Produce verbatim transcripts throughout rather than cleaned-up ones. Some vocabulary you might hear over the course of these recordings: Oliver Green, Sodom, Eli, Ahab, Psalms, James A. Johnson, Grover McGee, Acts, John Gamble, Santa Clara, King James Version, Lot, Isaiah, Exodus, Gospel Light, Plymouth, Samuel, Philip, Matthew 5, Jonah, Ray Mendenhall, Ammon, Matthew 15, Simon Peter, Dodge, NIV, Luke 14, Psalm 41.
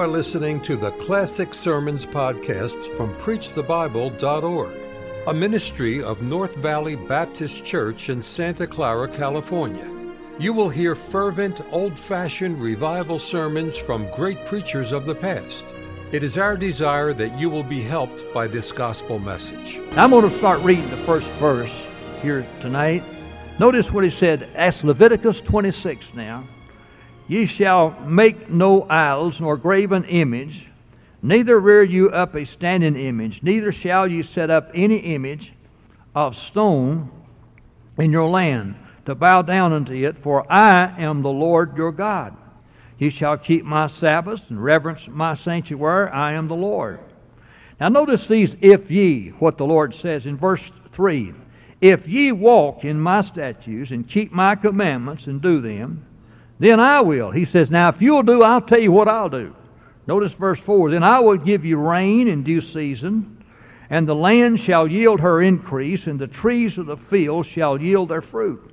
are listening to the Classic Sermons podcast from Preach The Bible dot org, a ministry of North Valley Baptist Church in Santa Clara, California. You will hear fervent, old-fashioned revival sermons from great preachers of the past. It is our desire that you will be helped by this gospel message. I'm going to start reading the first verse here tonight. Notice what he said. That's Leviticus twenty-six now. Ye shall make no idols nor graven image, neither rear you up a standing image, neither shall you set up any image of stone in your land to bow down unto it, for I am the Lord your God. Ye shall keep my Sabbaths and reverence my sanctuary, I am the Lord. Now notice these if ye, what the Lord says in verse three. If ye walk in my statutes and keep my commandments and do them, then I will. He says, now if you'll do, I'll tell you what I'll do. Notice verse four. Then I will give you rain in due season, and the land shall yield her increase, and the trees of the field shall yield their fruit.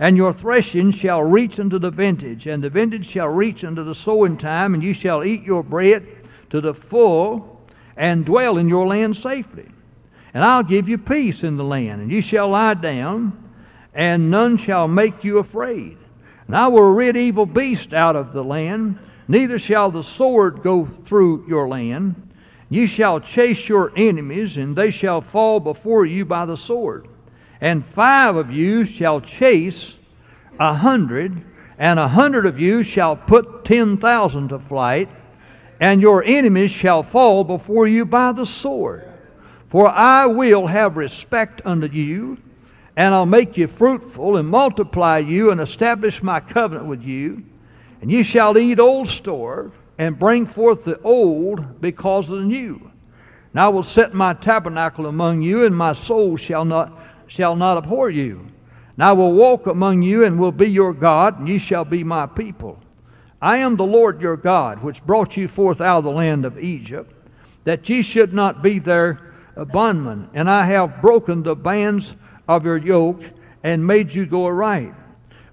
And your threshing shall reach unto the vintage, and the vintage shall reach unto the sowing time, and you shall eat your bread to the full, and dwell in your land safely. And I'll give you peace in the land, and you shall lie down, and none shall make you afraid. And I will rid evil beasts out of the land, neither shall the sword go through your land. You shall chase your enemies, and they shall fall before you by the sword. And five of you shall chase a hundred, and a hundred of you shall put ten thousand to flight, and your enemies shall fall before you by the sword. For I will have respect unto you, and I'll make you fruitful and multiply you and establish my covenant with you. And you shall eat old store and bring forth the old because of the new. And I will set my tabernacle among you, and my soul shall not shall not abhor you. And I will walk among you and will be your God, and ye shall be my people. I am the Lord your God, which brought you forth out of the land of Egypt, that ye should not be their bondmen. And I have broken the bands of your yoke and made you go aright.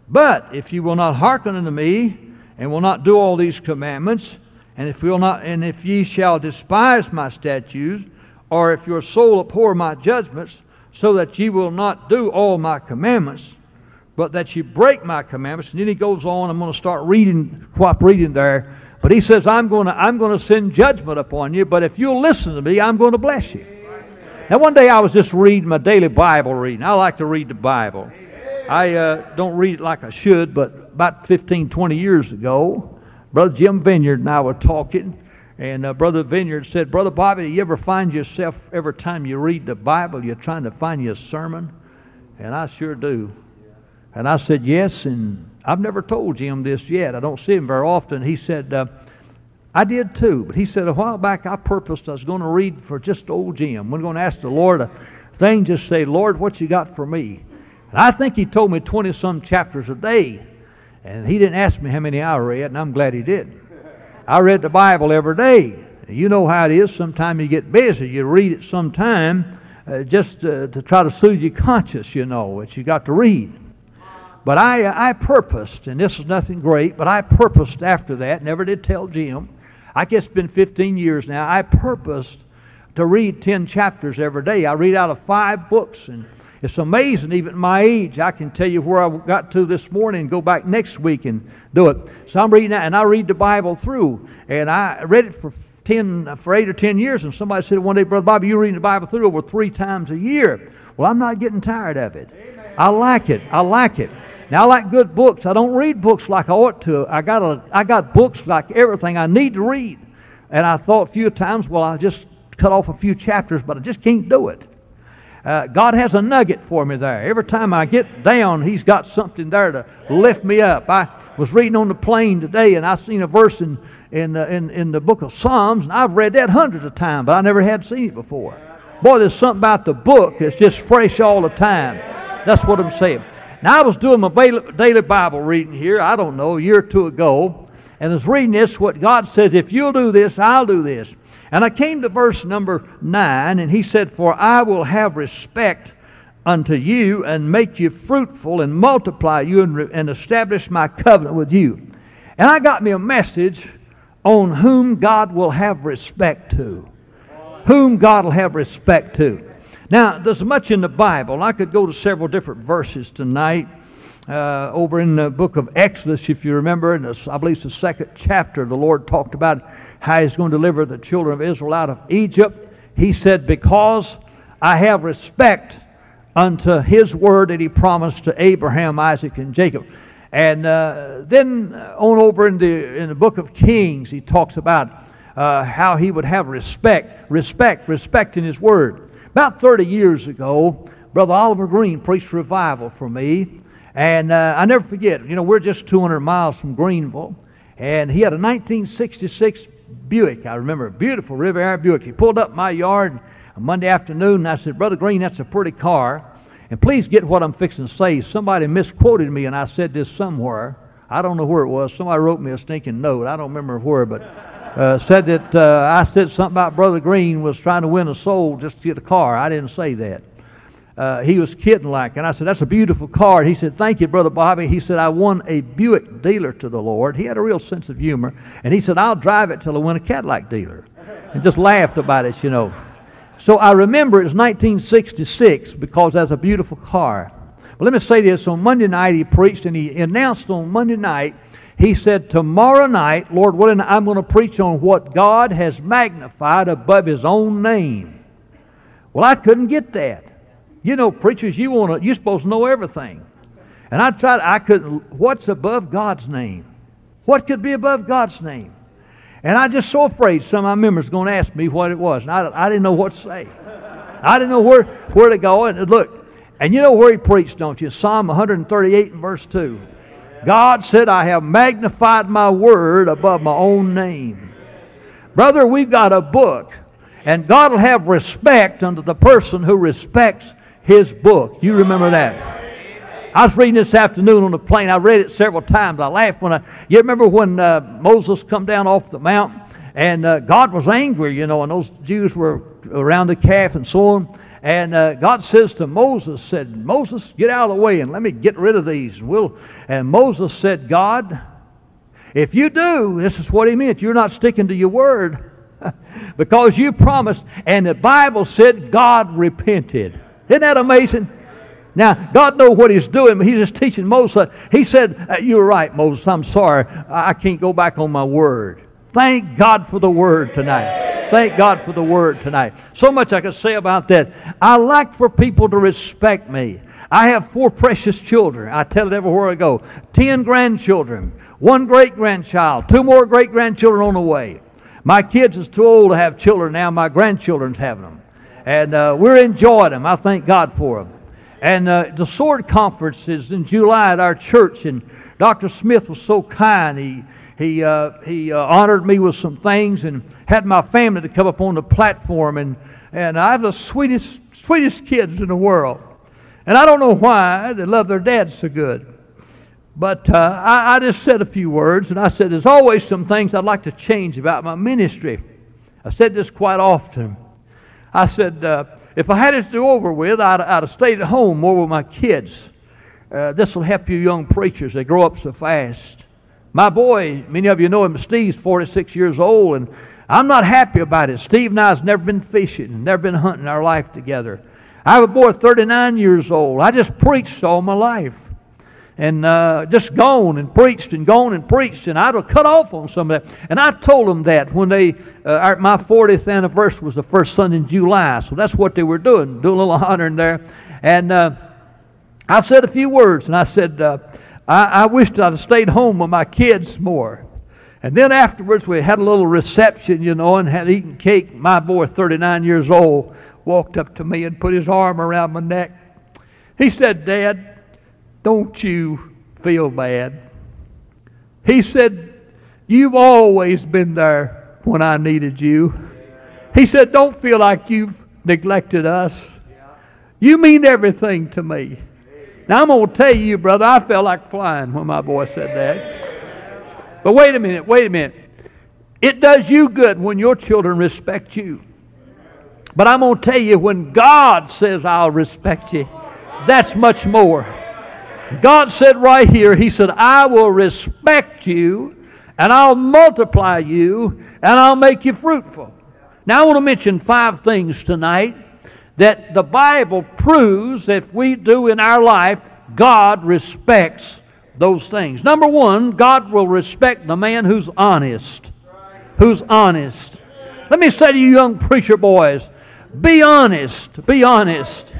But if you will not hearken unto me, and will not do all these commandments, and if will not, and if ye shall despise my statutes, or if your soul abhor my judgments, so that ye will not do all my commandments, but that ye break my commandments, and then he goes on. I'm going to start reading, quite reading there. But he says, I'm going to, I'm going to send judgment upon you. But if you'll listen to me, I'm going to bless you. Now, one day I was just reading my daily Bible reading. I like to read the Bible. I uh, don't read it like I should, but about fifteen, twenty years ago, Brother Jim Vineyard and I were talking, and uh, Brother Vineyard said, Brother Bobby, do you ever find yourself, every time you read the Bible, you're trying to find you a sermon? And I sure do. And I said, yes, and I've never told Jim this yet. I don't see him very often. He said, uh, I did too, but he said a while back I purposed I was going to read for just old Jim. We're going to ask the Lord a thing, just say, Lord, what you got for me? And I think he told me twenty-some chapters a day, and he didn't ask me how many I read, and I'm glad he did. I read the Bible every day. You know how it is. Sometimes you get busy. You read it sometime uh, just uh, to try to soothe your conscience, you know, that you got to read. But I, I purposed, and this is nothing great, but I purposed after that, never did tell Jim, I guess it's been fifteen years now. I purposed to read ten chapters every day. I read out of five books, and it's amazing, even at my age, I can tell you where I got to this morning and go back next week and do it. So I'm reading that, and I read the Bible through, and I read it for ten, for eight or ten years, and somebody said one day, Brother Bobby, you're reading the Bible through over three times a year. Well, I'm not getting tired of it. Amen. I like it. I like it. Now, I like good books. I don't read books like I ought to. I got a, I got books like everything I need to read. And I thought a few times, well, I'll just cut off a few chapters, but I just can't do it. Uh, God has a nugget for me there. Every time I get down, he's got something there to lift me up. I was reading on the plane today, and I seen a verse in, in, uh, in, in the book of Psalms, and I've read that hundreds of times, but I never had seen it before. Boy, there's something about the book that's just fresh all the time. That's what I'm saying. Now, I was doing my daily Bible reading here, I don't know, a year or two ago, and I was reading this, what God says, if you'll do this, I'll do this. And I came to verse number nine, and he said, for I will have respect unto you, and make you fruitful, and multiply you, and, re- and establish my covenant with you. And I got me a message on whom God will have respect to. Whom God will have respect to. Now, there's much in the Bible. I could go to several different verses tonight. Uh, over in the book of Exodus, if you remember, in the, I believe it's the second chapter, the Lord talked about how He's going to deliver the children of Israel out of Egypt. He said, because I have respect unto His word that He promised to Abraham, Isaac, and Jacob. And uh, then on over in the, in the book of Kings, He talks about uh, how He would have respect, respect, respect in His word. About thirty years ago, Brother Oliver Green preached revival for me. And uh, I never forget, you know, we're just two hundred miles from Greenville. And he had a nineteen sixty-six Buick, I remember, a beautiful Riviera Buick. He pulled up my yard on Monday afternoon, and I said, Brother Green, that's a pretty car. And please get what I'm fixing to say. Somebody misquoted me, and I said this somewhere. I don't know where it was. Somebody wrote me a stinking note. I don't remember where, but uh, said that uh, I said something about Brother Green was trying to win a soul just to get a car. I didn't say that. Uh, he was kidding like, and I said, that's a beautiful car. He said, thank you, Brother Bobby. He said, I won a Buick dealer to the Lord. He had a real sense of humor. And he said, I'll drive it till I win a Cadillac dealer. And just laughed about it, you know. So I remember it was nineteen sixty-six because that's a beautiful car. But let me say this. On Monday night he preached, and he announced on Monday night, he said, tomorrow night, Lord willing, I'm going to preach on what God has magnified above His own name. Well, I couldn't get that. You know, preachers, you want to, you're supposed to know everything. And I tried, I couldn't, what's above God's name? What could be above God's name? And I just so afraid some of my members were going to ask me what it was. And I, I didn't know what to say. I didn't know where, where to go. And look, and you know where he preached, don't you? Psalm one thirty-eight and verse two. God said, I have magnified my word above my own name. Brother, we've got a book. And God will have respect unto the person who respects His book. You remember that. I was reading this afternoon on the plane. I read it several times. I laughed when I... You remember when uh, Moses come down off the mountain and uh, God was angry, you know, and those Jews were around the calf and so on. And uh, God says to Moses, said, Moses, get out of the way and let me get rid of these. And, we'll, and Moses said, God, if you do, this is what he meant. You're not sticking to your word because you promised. And the Bible said God repented. Isn't that amazing? Now, God knows what He's doing, but He's just teaching Moses. He said, you're right, Moses, I'm sorry. I can't go back on my word. Thank God for the word tonight. Thank God for the word tonight. So much I could say about that. I like for people to respect me. I have four precious children. I tell it everywhere I go. Ten grandchildren, one great-grandchild, two more great-grandchildren on the way. My kids is too old to have children now. My grandchildren's having them. And uh, we're enjoying them. I thank God for them. And uh, the Sword Conference is in July at our church, and Doctor Smith was so kind. He he uh, he uh, honored me with some things and had my family to come up on the platform. And, and I have the sweetest, sweetest kids in the world. And I don't know why they love their dad so good. But uh, I, I just said a few words, and I said there's always some things I'd like to change about my ministry. I've said this quite often. I said, uh, if I had it to do over with, I'd, I'd have stayed at home more with my kids. Uh, this will help you young preachers. They grow up so fast. My boy, many of you know him, Steve's forty-six years old, and I'm not happy about it. Steve and I has never been fishing, never been hunting our life together. I have a boy thirty-nine years old. I just preached all my life and uh, just gone and preached and gone and preached, and I'd have cut off on some of that. And I told them that when they, uh, our, my fortieth anniversary was the first Sunday in July, so that's what they were doing, doing a little honoring there. And uh, I said a few words, and I said, uh, I, I wished I'd have stayed home with my kids more. And then afterwards we had a little reception, you know, and had eaten cake. My boy, thirty-nine years old, walked up to me and put his arm around my neck. He said, Dad, don't you feel bad? He said, you've always been there when I needed you. He said, don't feel like you've neglected us. You mean everything to me. Now, I'm going to tell you, brother, I felt like flying when my boy said that. But wait a minute, wait a minute. It does you good when your children respect you. But I'm going to tell you, when God says, I'll respect you, that's much more. God said right here, He said, I will respect you and I'll multiply you, and I'll make you fruitful. Now I want to mention five things tonight that the Bible proves that if we do in our life, God respects those things. Number one, God will respect the man who's honest. Who's honest. Let me say to you young preacher boys, be honest, be honest.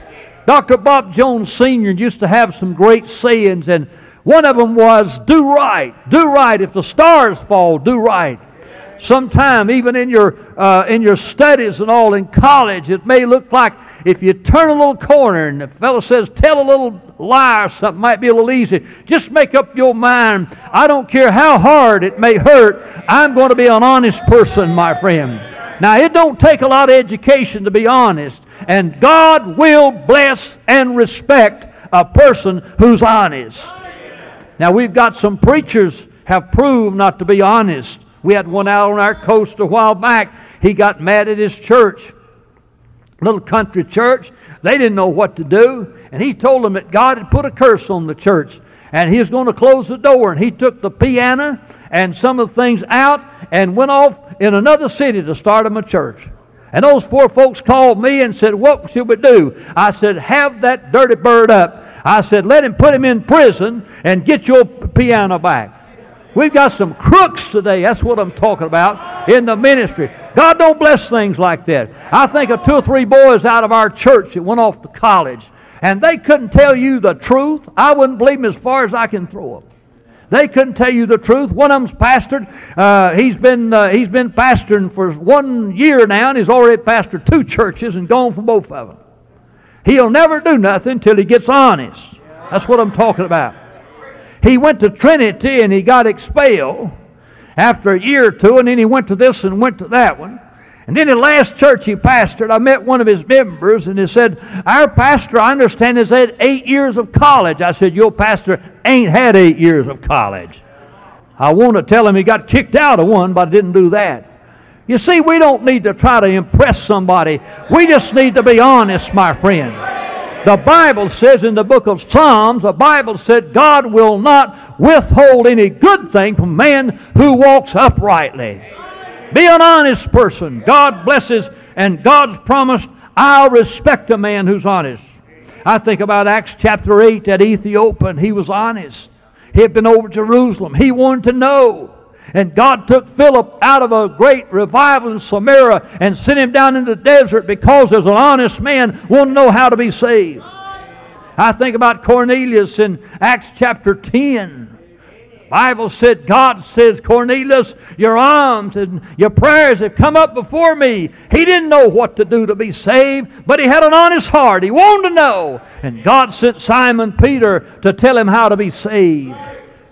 Doctor Bob Jones Senior used to have some great sayings, and one of them was, do right, do right. If the stars fall, do right. Sometime, even in your, uh, in your studies and all in college, it may look like if you turn a little corner and the fellow says, tell a little lie or something, might be a little easy. Just make up your mind. I don't care how hard it may hurt, I'm going to be an honest person, my friend. Now, it don't take a lot of education to be honest, and God will bless and respect a person who's honest. Now, we've got some preachers have proved not to be honest. We had one out on our coast a while back. He got mad at his church, little country church. They didn't know what to do. And he told them that God had put a curse on the church, and he was going to close the door. And he took the piano and some of the things out and went off in another city to start him a church. And those four folks called me and said, what should we do? I said, have that dirty bird up. I said, let him put him in prison and get your piano back. We've got some crooks today. That's what I'm talking about in the ministry. God don't bless things like that. I think of two or three boys out of our church that went off to college, and they couldn't tell you the truth. I wouldn't believe them as far as I can throw them. They couldn't tell you the truth. One of them's pastored. Uh, he's been uh, he's been pastoring for one year now, and he's already pastored two churches and gone from both of them. He'll never do nothing until he gets honest. That's what I'm talking about. He went to Trinity and he got expelled after a year or two, and then he went to this and went to that one. And then the last church he pastored, I met one of his members, and he said, our pastor, I understand, has had eight years of college. I said, your pastor ain't had eight years of college. I want to tell him he got kicked out of one, but I didn't do that. You see, we don't need to try to impress somebody. We just need to be honest, my friend. The Bible says in the book of Psalms, the Bible said God will not withhold any good thing from man who walks uprightly. Be an honest person. God blesses, and God's promised, I'll respect a man who's honest. I think about Acts chapter eight at Ethiopia, and he was honest. He had been over Jerusalem. He wanted to know. And God took Philip out of a great revival in Samaria and sent him down into the desert because there's an honest man won't know how to be saved. I think about Cornelius in Acts chapter ten. The Bible said, God says, Cornelius, your alms and your prayers have come up before me. He didn't know what to do to be saved, but he had an honest heart. He wanted to know. And God sent Simon Peter to tell him how to be saved.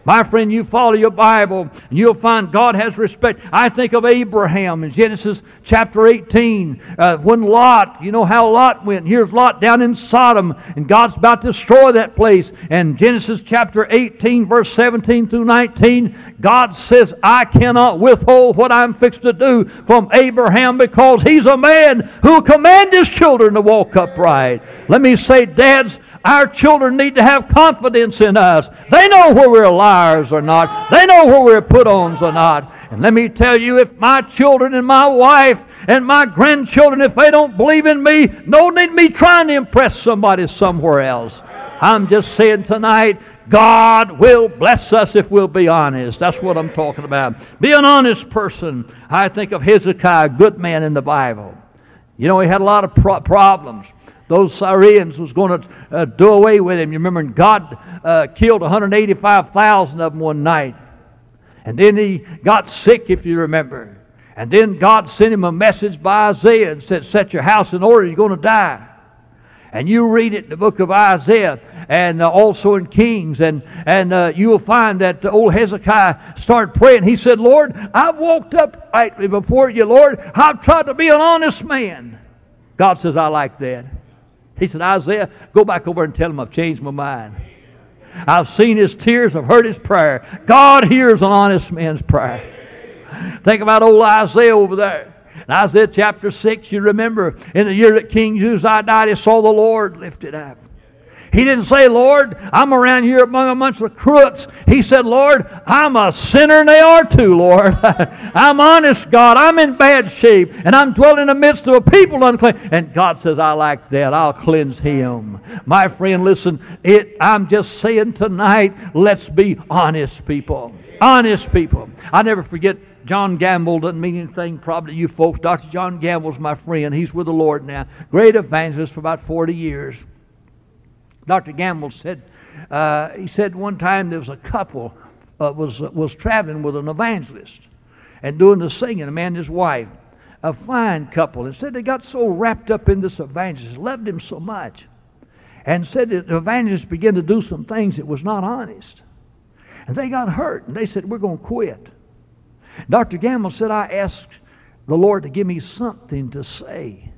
My friend, you follow your Bible, and you'll find God has respect. I think of Abraham in Genesis chapter eighteen. Uh, when Lot, you know how Lot went. Here's Lot down in Sodom, and God's about to destroy that place. And Genesis chapter eighteen, verse seventeen through nineteen, God says, I cannot withhold what I'm fixed to do from Abraham because he's a man who commands his children to walk upright. Let me say, dads, our children need to have confidence in us. They know where we're liars or not. They know where we're put-ons or not. And let me tell you, if my children and my wife and my grandchildren, if they don't believe in me, no need me trying to impress somebody somewhere else. I'm just saying tonight, God will bless us if we'll be honest. That's what I'm talking about. Be an honest person. I think of Hezekiah, a good man in the Bible. You know, he had a lot of pro- problems. Those Syrians was going to uh, do away with him. You remember, and God uh, killed one hundred eighty-five thousand of them one night. And then he got sick, if you remember. And then God sent him a message by Isaiah and said, set your house in order, you're going to die. And you read it in the book of Isaiah and uh, also in Kings. And, and uh, you will find that old Hezekiah started praying. He said, Lord, I've walked up rightly before you, Lord. I've tried to be an honest man. God says, I like that. He said, Isaiah, go back over and tell him I've changed my mind. I've seen his tears. I've heard his prayer. God hears an honest man's prayer. Think about old Isaiah over there. In Isaiah chapter six, you remember, in the year that King Josiah died, he saw the Lord lifted up. He didn't say, Lord, I'm around here among a bunch of crooks. He said, Lord, I'm a sinner, and they are too, Lord. I'm honest, God. I'm in bad shape, and I'm dwelling in the midst of a people unclean. And God says, I like that. I'll cleanse him. My friend, listen, it, I'm just saying tonight, let's be honest people. Honest people. I never forget John Gamble. Doesn't mean anything probably to you folks. Doctor John Gamble's my friend. He's with the Lord now. Great evangelist for about forty years. Doctor Gamble said, uh, he said one time there was a couple uh, was was traveling with an evangelist and doing the singing, a man and his wife, a fine couple. And said they got so wrapped up in this evangelist, loved him so much, and said that the evangelist began to do some things that was not honest. And they got hurt, and they said, we're going to quit. Doctor Gamble said, I asked the Lord to give me something to say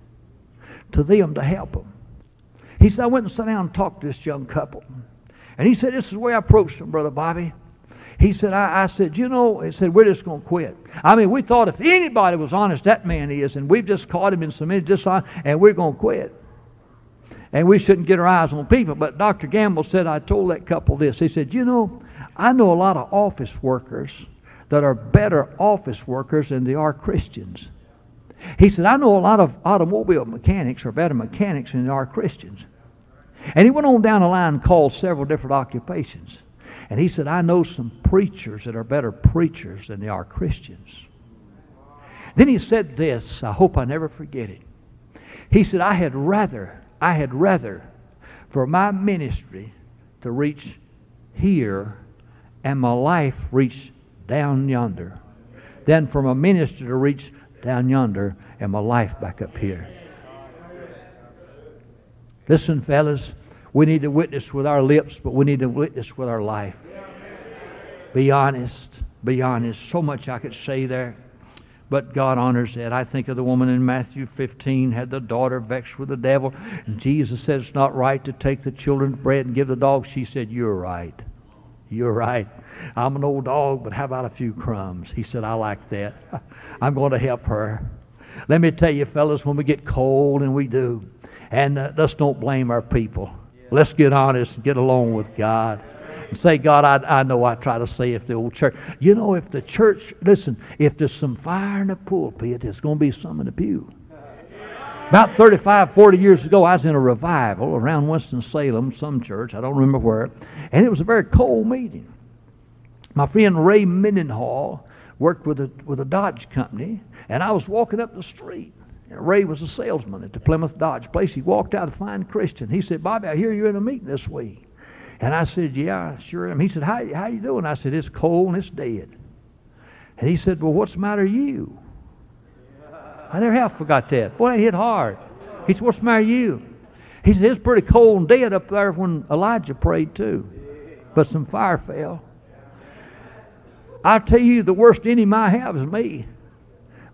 to them to help them. He said, I went and sat down and talked to this young couple. And he said, this is the way I approached them, Brother Bobby. He said, I, I said, you know, he said, we're just going to quit. I mean, we thought if anybody was honest, that man is, and we've just caught him in some dishonest, and we're going to quit. And we shouldn't get our eyes on people. But Doctor Gamble said, I told that couple this. He said, you know, I know a lot of office workers that are better office workers than they are Christians. He said, I know a lot of automobile mechanics are better mechanics than they are Christians. And he went on down the line and called several different occupations. And he said, I know some preachers that are better preachers than they are Christians. Then he said this, I hope I never forget it. He said, I had rather, I had rather for my ministry to reach here and my life reach down yonder than for my ministry to reach down yonder and my life back up here. Listen, fellas, we need to witness with our lips, but we need to witness with our life. Be honest, be honest. So much I could say there, but God honors that. I think of the woman in Matthew fifteen, had the daughter vexed with the devil. And Jesus said, it's not right to take the children's bread and give the dogs. She said, you're right. You're right. I'm an old dog, but how about a few crumbs? He said, I like that. I'm going to help her. Let me tell you, fellas, when we get cold, and we do, and uh, let's don't blame our people. Let's get honest and get along with God. And say, God, I, I know I try to say if the old church, you know, if the church, listen, if there's some fire in the pulpit, there's going to be some in the pew. About thirty-five, forty years ago, I was in a revival around Winston-Salem, some church, I don't remember where, and it was a very cold meeting. My friend Ray Mendenhall worked with a, with a Dodge company, and I was walking up the street. And Ray was a salesman at the Plymouth Dodge place. He walked out to find a Christian. He said, Bobby, I hear you're in a meeting this week. And I said, yeah, I sure am. He said, how, how you doing? I said, it's cold and it's dead. And he said, well, what's the matter with you? I never have forgot that. Boy, that hit hard. He said, what's the matter with you? He said, it's pretty cold and dead up there when Elijah prayed too. But some fire fell. I tell you, the worst enemy I have is me.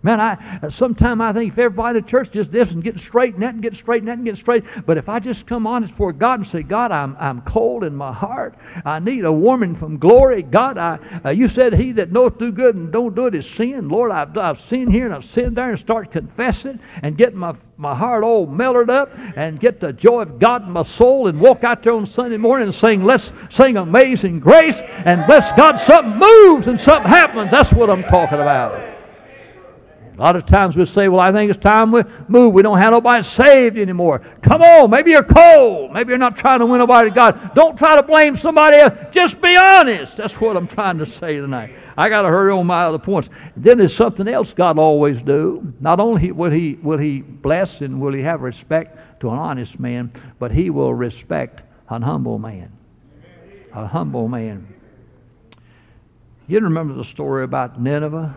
Man, I sometimes I think if everybody in the church just this and getting straight and that and getting straight and that and getting straight. But if I just come honest before God and say, God, I'm I'm cold in my heart. I need a warming from glory. God, I uh, you said he that knoweth do good and don't do it is sin. Lord, I've I've sinned here and I've sinned there, and start confessing and get my my heart all melted up and get the joy of God in my soul and walk out there on Sunday morning and sing, let's sing Amazing Grace and bless God. Something moves and something happens. That's what I'm talking about. A lot of times we say, well, I think it's time we move. We don't have nobody saved anymore. Come on, maybe you're cold. Maybe you're not trying to win nobody to God. Don't try to blame somebody else. Just be honest. That's what I'm trying to say tonight. I got to hurry on my other points. Then there's something else God always do. Not only will he, will he bless and will he have respect to an honest man, but he will respect an humble man. A humble man. You remember the story about Nineveh?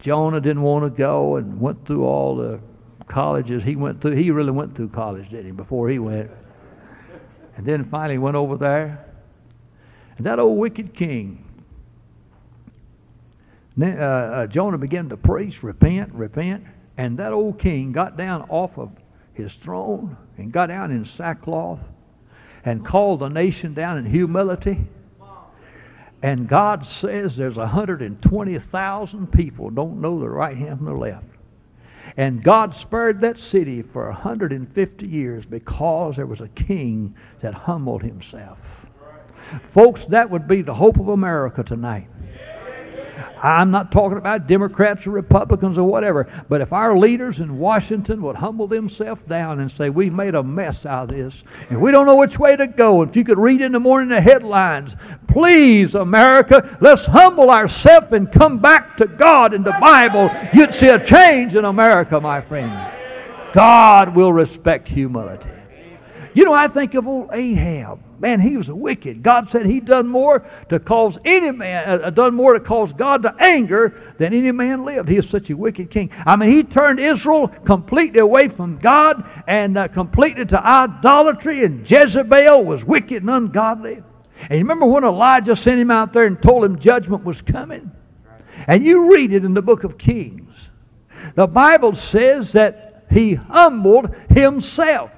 Jonah didn't want to go and went through all the colleges he went through. He really went through college, didn't he, before he went. And then finally went over there. And that old wicked king, uh, uh, Jonah began to preach, repent, repent. And that old king got down off of his throne and got down in sackcloth and called the nation down in humility. And God says there's one hundred twenty thousand people don't know the right hand from the left. And God spared that city for one hundred fifty years because there was a king that humbled himself. Folks, that would be the hope of America tonight. I'm not talking about Democrats or Republicans or whatever, but if our leaders in Washington would humble themselves down and say, we've made a mess out of this, and we don't know which way to go. If you could read in the morning the headlines, please, America, let's humble ourselves and come back to God and the Bible, you'd see a change in America, my friend. God will respect humility. You know, I think of old Ahab. Man, he was wicked. God said he done more to cause any man, uh, done more to cause God to anger than any man lived. He is such a wicked king. I mean, he turned Israel completely away from God and uh, completely to idolatry, and Jezebel was wicked and ungodly. And you remember when Elijah sent him out there and told him judgment was coming? And you read it in the book of Kings. The Bible says that he humbled himself.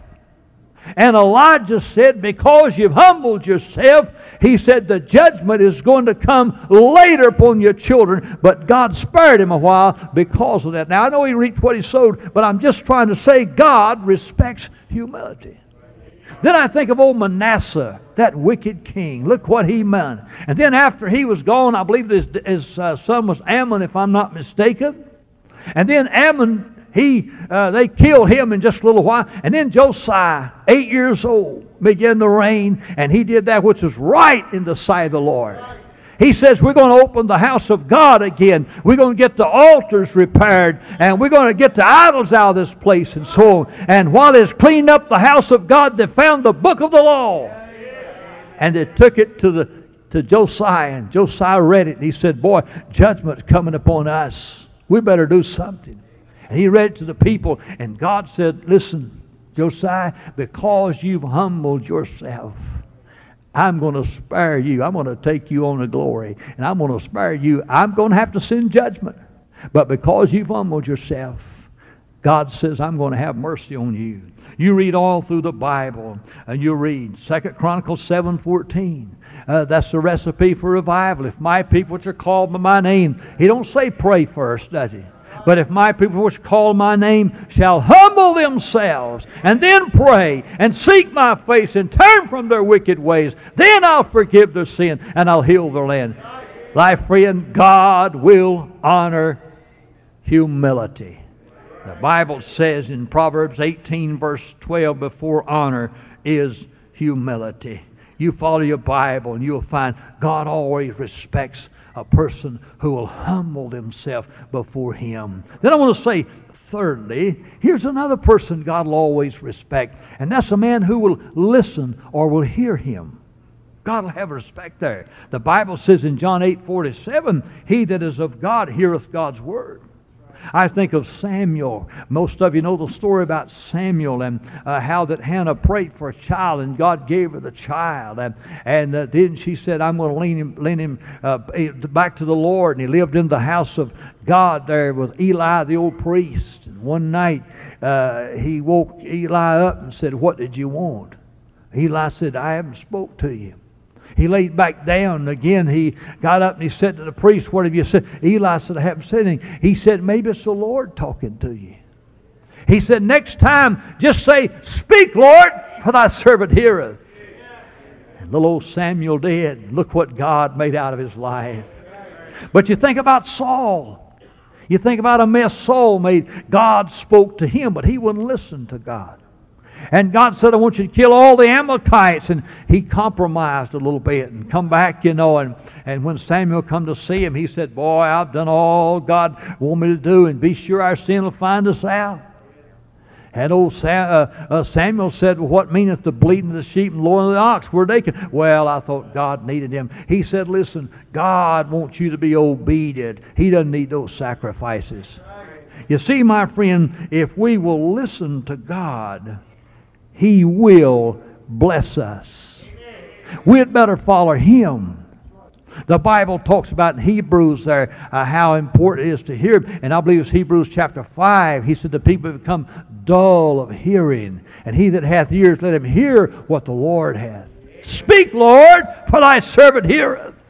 And Elijah said, because you've humbled yourself, he said, the judgment is going to come later upon your children. But God spared him a while because of that. Now, I know he reaped what he sowed, but I'm just trying to say God respects humility. Then I think of old Manasseh, that wicked king. Look what he done. And then after he was gone, I believe his, his uh, son was Ammon, if I'm not mistaken. And then Ammon... He, uh, they killed him in just a little while. And then Josiah, eight years old, began to reign. And he did that which was right in the sight of the Lord. He says, we're going to open the house of God again. We're going to get the altars repaired. And we're going to get the idols out of this place and so on. And while they cleaned up the house of God, they found the book of the law. And they took it to, the, to Josiah. And Josiah read it. And he said, boy, judgment's coming upon us. We better do something. And he read it to the people, and God said, listen, Josiah, because you've humbled yourself, I'm going to spare you. I'm going to take you on to glory, and I'm going to spare you. I'm going to have to send judgment. But because you've humbled yourself, God says, I'm going to have mercy on you. You read all through the Bible, and you read Second Chronicles seven fourteen. Uh, that's the recipe for revival. If my people which are called by my name, he don't say pray first, does he? But if my people which call my name shall humble themselves and then pray and seek my face and turn from their wicked ways, then I'll forgive their sin and I'll heal their land. My friend, God will honor humility. The Bible says in Proverbs eighteen verse twelve, before honor is humility. You follow your Bible and you'll find God always respects a person who will humble himself before him. Then I want to say, thirdly, here's another person God will always respect, and that's a man who will listen or will hear him. God will have respect there. The Bible says in John eight forty-seven, he that is of God heareth God's word. I think of Samuel. Most of you know the story about Samuel and uh, how that Hannah prayed for a child and God gave her the child. And, and uh, then she said, I'm going to lean him, lean him uh, back to the Lord. And he lived in the house of God there with Eli, the old priest. And one night uh, he woke Eli up and said, what did you want? Eli said, I haven't spoke to you. He laid back down. Again, he got up and he said to the priest, what have you said? Eli said, I haven't said anything. He said, maybe it's the Lord talking to you. He said, next time, just say, speak, Lord, for thy servant heareth. And little old Samuel did. Look what God made out of his life. But you think about Saul. You think about a mess Saul made. God spoke to him, but he wouldn't listen to God. And God said, I want you to kill all the Amalekites. And he compromised a little bit and come back, you know. And, and when Samuel come to see him, he said, boy, I've done all God want me to do. And be sure our sin will find us out. And old Sam, uh, uh, Samuel said, well, what meaneth the bleating of the sheep and lowing of the ox? Where they can? Well, I thought God needed him. He said, listen, God wants you to be obedient. He doesn't need those sacrifices. You see, my friend, if we will listen to God, He will bless us. We'd better follow Him. The Bible talks about in Hebrews there uh, how important it is to hear. And I believe it's Hebrews chapter five. He said the people become dull of hearing. And he that hath ears, let him hear what the Lord hath. Speak, Lord, for thy servant heareth.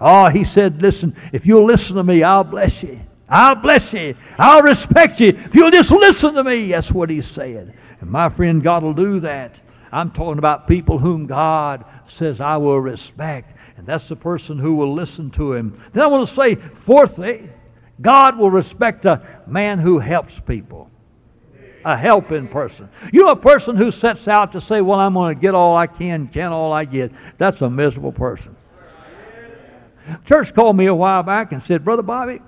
Oh, he said, listen, if you'll listen to me, I'll bless you. I'll bless you. I'll respect you. If you'll just listen to me. That's what he's saying. And my friend, God will do that. I'm talking about people whom God says, I will respect. And that's the person who will listen to him. Then I want to say, fourthly, God will respect a man who helps people. A helping person. You know, a person who sets out to say, well, I'm going to get all I can, can all I get. That's a miserable person. Church called me a while back and said, Brother Bobby,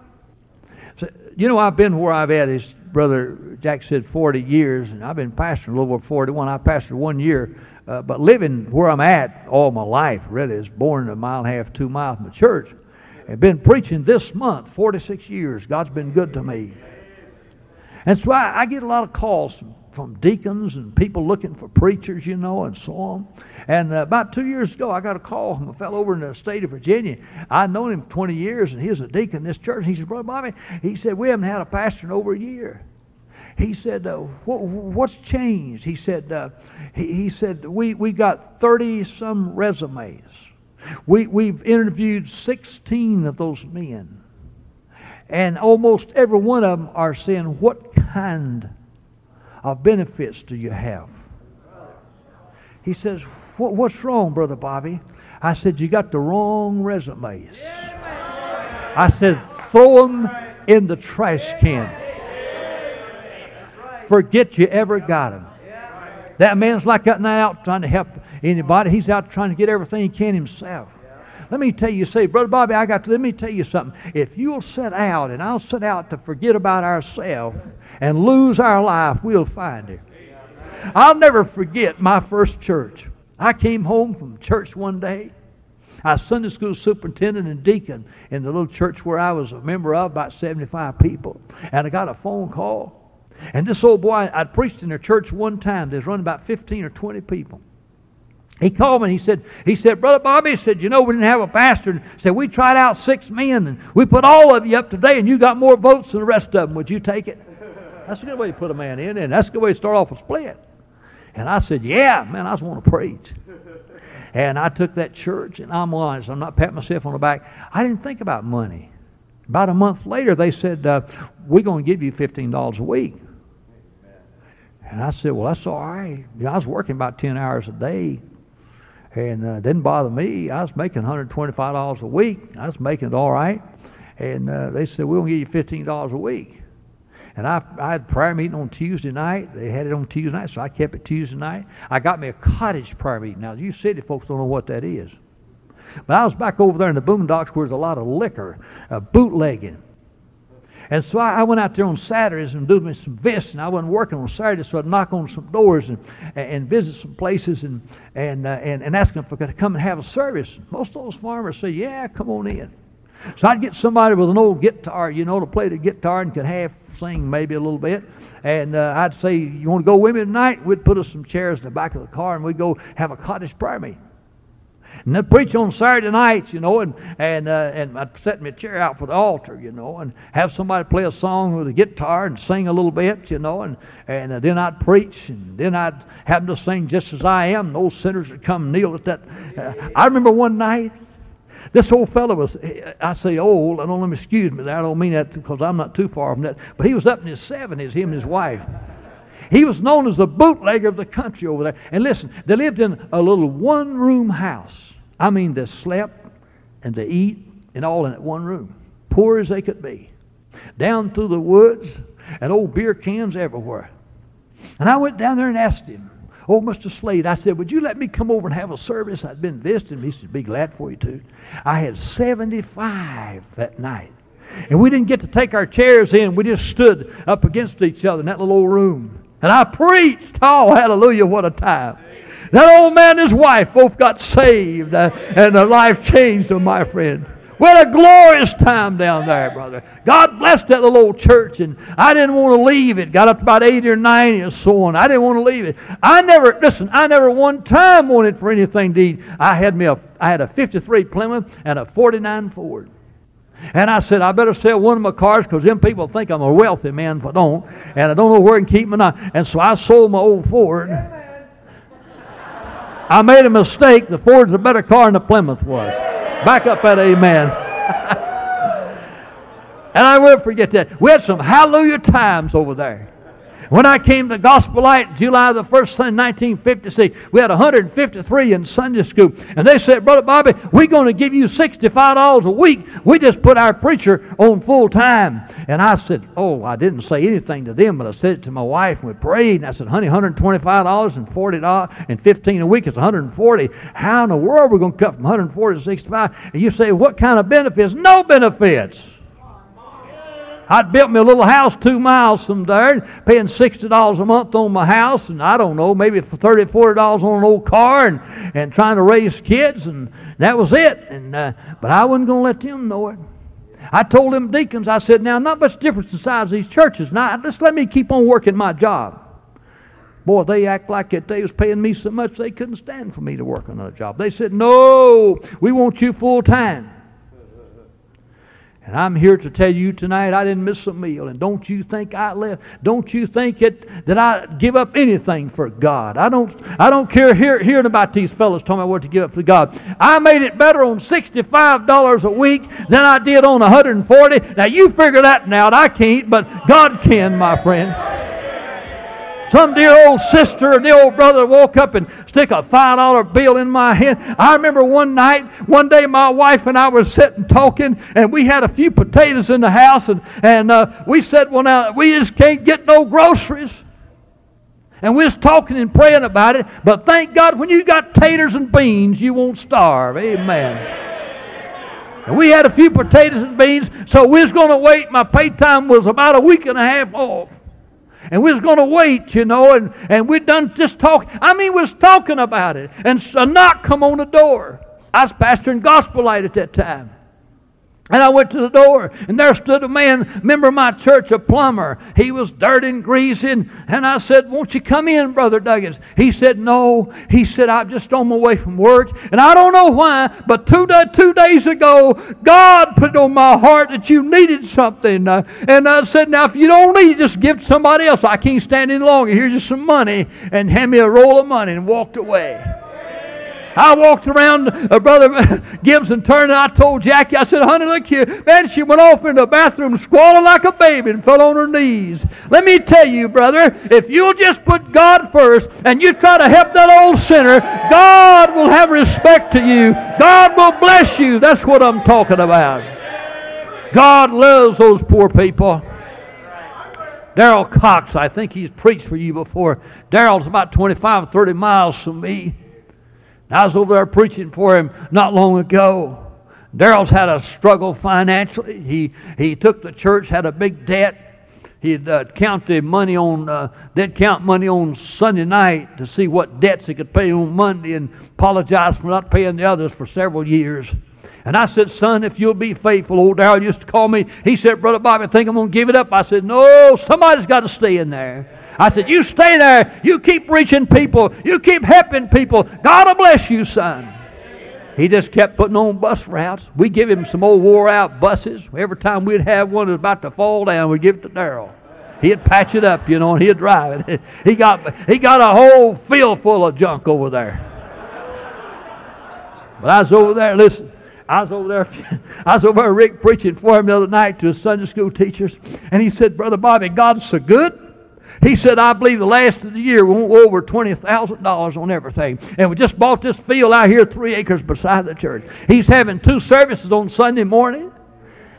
you know, I've been where I've at, as Brother Jack said, forty years, and I've been pastoring a little over forty-one. I pastored one year, uh, but living where I'm at all my life, really, is born a mile and a half, two miles from the church. I've been preaching this month, forty-six years. God's been good to me. And so I, I get a lot of calls from, from deacons and people looking for preachers, you know, and so on. And uh, about two years ago, I got a call from a fellow over in the state of Virginia. I'd known him for twenty years, and he was a deacon in this church. And he said, Brother Bobby, he said, we haven't had a pastor in over a year. He said, uh, what, what's changed? He said, uh, he, he said, we, we got thirty-some resumes. We, we've interviewed sixteen of those men. And almost every one of them are saying, what kind of benefits do you have? He says, what, what's wrong, Brother Bobby? I said, you got the wrong resumes. I said, throw them in the trash can. Forget you ever got them. That man's like that, not out trying to help anybody. He's out trying to get everything he can himself. Let me tell you, say, Brother Bobby, I got to, let me tell you something. If you'll set out, and I'll set out to forget about ourselves and lose our life, we'll find it. I'll never forget my first church. I came home from church one day. I was Sunday school superintendent and deacon in the little church where I was a member of, about seventy-five people. And I got a phone call. And this old boy, I preached in their church one time. There's running about fifteen or twenty people. He called me and he said, he said, Brother Bobby, he said, you know, we didn't have a pastor. And said, we tried out six men and we put all of you up today and you got more votes than the rest of them. Would you take it? That's a good way to put a man in, and that's a good way to start off a split. And I said, yeah, man, I just want to preach. And I took that church, and I'm honest, I'm not patting myself on the back. I didn't think about money. About a month later, they said, uh, we're going to give you fifteen dollars a week. And I said, well, that's all right. You know, I was working about ten hours a day. And it uh, didn't bother me. I was making one hundred twenty-five dollars a week. I was making it all right. And uh, they said, we'll give you fifteen dollars a week. And I, I had prayer meeting on Tuesday night. They had it on Tuesday night, so I kept it Tuesday night. I got me a cottage prayer meeting. Now, you city folks don't know what that is. But I was back over there in the boondocks where there's a lot of liquor, uh, bootlegging. And so I, I went out there on Saturdays and did me some visits, and I wasn't working on Saturdays, so I'd knock on some doors and and visit some places and and uh, and, and ask them if I could come and have a service. Most of those farmers say, "Yeah, come on in." So I'd get somebody with an old guitar, you know, to play the guitar and could half sing maybe a little bit. And uh, I'd say, "You want to go with me tonight?" We'd put us some chairs in the back of the car and we'd go have a cottage prayer meeting. And they'd preach on Saturday nights, you know, and and uh, and I'd set my chair out for the altar, you know, and have somebody play a song with a guitar and sing a little bit, you know, and, and uh, then I'd preach, and then I'd have them to sing Just As I Am, and those sinners would come kneel at that. Uh, I remember one night, this old fellow was, I say old, I don't let me excuse me, I don't mean that because I'm not too far from that, but he was up in his seventies, him and his wife. He was known as the bootlegger of the country over there. And listen, they lived in a little one-room house. I mean, they slept and they eat and all in that one room, poor as they could be. Down through the woods and old beer cans everywhere. And I went down there and asked him, oh, Mister Slade, I said, would you let me come over and have a service? I'd been visiting him. He said, be glad for you too. I had seventy-five that night. And we didn't get to take our chairs in. We just stood up against each other in that little old room. And I preached. Oh, hallelujah, what a time. That old man and his wife both got saved, uh, and their life changed, oh, my friend. What a glorious time down there, brother. God blessed that little old church, and I didn't want to leave it. Got up to about eighty or ninety and so on. I didn't want to leave it. I never, listen, I never one time wanted for anything to eat. I had, me a, I had a fifty-three Plymouth and a forty-nine Ford. And I said, I better sell one of my cars because them people think I'm a wealthy man if I don't. And I don't know where I can keep them or not. And so I sold my old Ford. Yeah, I made a mistake. The Ford's a better car than the Plymouth was. Back up that amen. And I will forget that. We had some hallelujah times over there. When I came to Gospel Light July the first, nineteen fifty-six, we had one hundred fifty-three in Sunday school. And they said, Brother Bobby, we're going to give you sixty-five dollars a week. We just put our preacher on full time. And I said, oh, I didn't say anything to them, but I said it to my wife, and we prayed. And I said, honey, one hundred twenty-five dollars and forty dollars and fifteen dollars a week is one hundred forty dollars. How in the world are we going to cut from one hundred forty dollars to sixty-five dollars? And you say, what kind of benefits? No benefits. I'd built me a little house two miles from there, paying sixty dollars a month on my house, and I don't know, maybe thirty dollars, forty dollars on an old car, and, and trying to raise kids, and that was it. And uh, But I wasn't going to let them know it. I told them deacons, I said, now, not much difference in size of these churches. Now, just let me keep on working my job. Boy, they act like it. They was paying me so much they couldn't stand for me to work another job. They said, no, we want you full time. And I'm here to tell you tonight I didn't miss a meal. And don't you think I left? Don't you think it, that I give up anything for God? I don't I don't care hear, hearing about these fellas talking about what to give up for God. I made it better on sixty-five dollars a week than I did on one hundred forty dollars. Now you figure that out. I can't, but God can, my friend. Some dear old sister or dear old brother woke up and stick a five dollar bill in my hand. I remember one night, one day my wife and I were sitting talking, and we had a few potatoes in the house, and, and uh, we said, well, now, we just can't get no groceries. And we was talking and praying about it, but thank God when you got taters and beans, you won't starve. Amen. And we had a few potatoes and beans, so we was going to wait. My pay time was about a week and a half off. And we was going to wait, you know, and, and we'd done just talk. I mean, we was talking about it. And a knock come on the door. I was pastoring Gospel Light at that time. And I went to the door, and there stood a man, member of my church, a plumber. He was dirty and greasy, and, and I said, won't you come in, Brother Duggins? He said, no. He said, I'm just on my way from work, and I don't know why, but two, two days ago, God put it on my heart that you needed something. Uh, and I said, now, if you don't need it, just give it to somebody else. I can't stand any longer. Here's just some money, and hand me a roll of money, and walked away. I walked around, uh, Brother Gibson turned, and I told Jackie, I said, honey, look here. Man, she went off into the bathroom squalling like a baby and fell on her knees. Let me tell you, brother, if you'll just put God first and you try to help that old sinner, God will have respect to you. God will bless you. That's what I'm talking about. God loves those poor people. Darryl Cox, I think he's preached for you before. Darryl's about twenty-five, thirty miles from me. I was over there preaching for him not long ago. Darryl's had a struggle financially. He he took the church, had a big debt. He'd uh, count the money on. Uh, they'd count money on Sunday night to see what debts he could pay on Monday, and apologize for not paying the others for several years. And I said, son, if you'll be faithful, old Darryl used to call me. He said, Brother Bobby, I think I'm going to give it up. I said, no, somebody's got to stay in there. I said, you stay there. You keep reaching people. You keep helping people. God will bless you, son. He just kept putting on bus routes. We give him some old wore-out buses. Every time we'd have one that was about to fall down, we'd give it to Darryl. He'd patch it up, you know, and he'd drive it. He got, he got a whole field full of junk over there. But I was over there, listen. I was over there, I was over there, Rick, preaching for him the other night to his Sunday school teachers. And he said, Brother Bobby, God's so good. He said, I believe the last of the year we went over twenty thousand dollars on everything. And we just bought this field out here, three acres beside the church. He's having two services on Sunday morning.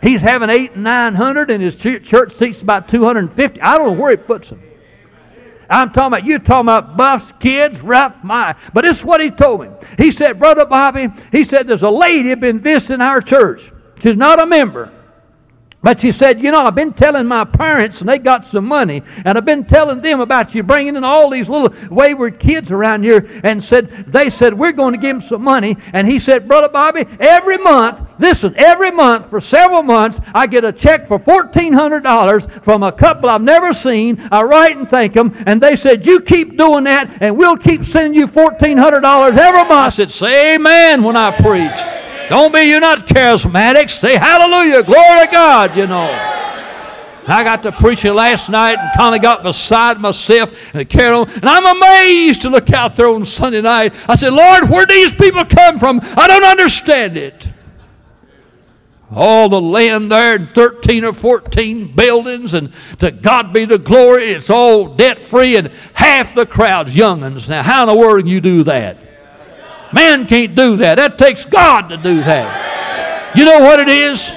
He's having eight and nine hundred, and his church seats about two hundred fifty. I don't know where he puts them. I'm talking about, you're talking about buffs, kids, rough, my. But this is what he told me. He said, Brother Bobby, he said, there's a lady been visiting our church. She's not a member. But she said, you know, I've been telling my parents, and they got some money, and I've been telling them about you bringing in all these little wayward kids around here, and said they said, we're going to give them some money. And he said, Brother Bobby, every month, listen, every month for several months, I get a check for fourteen hundred dollars from a couple I've never seen. I write and thank them, and they said, you keep doing that, and we'll keep sending you fourteen hundred dollars every month. I said, say amen when I preach. Don't be, you're not charismatic. Say hallelujah, glory to God, you know. I got to preaching last night and kind of got beside myself and carried on. And I'm amazed to look out there on Sunday night. I said, Lord, where do these people come from? I don't understand it. all the land there, thirteen or fourteen buildings, and to God be the glory, it's all debt-free, and half the crowd's young'uns. Now, how in the world can you do that? Man can't do that. That takes God to do that. You know what it is?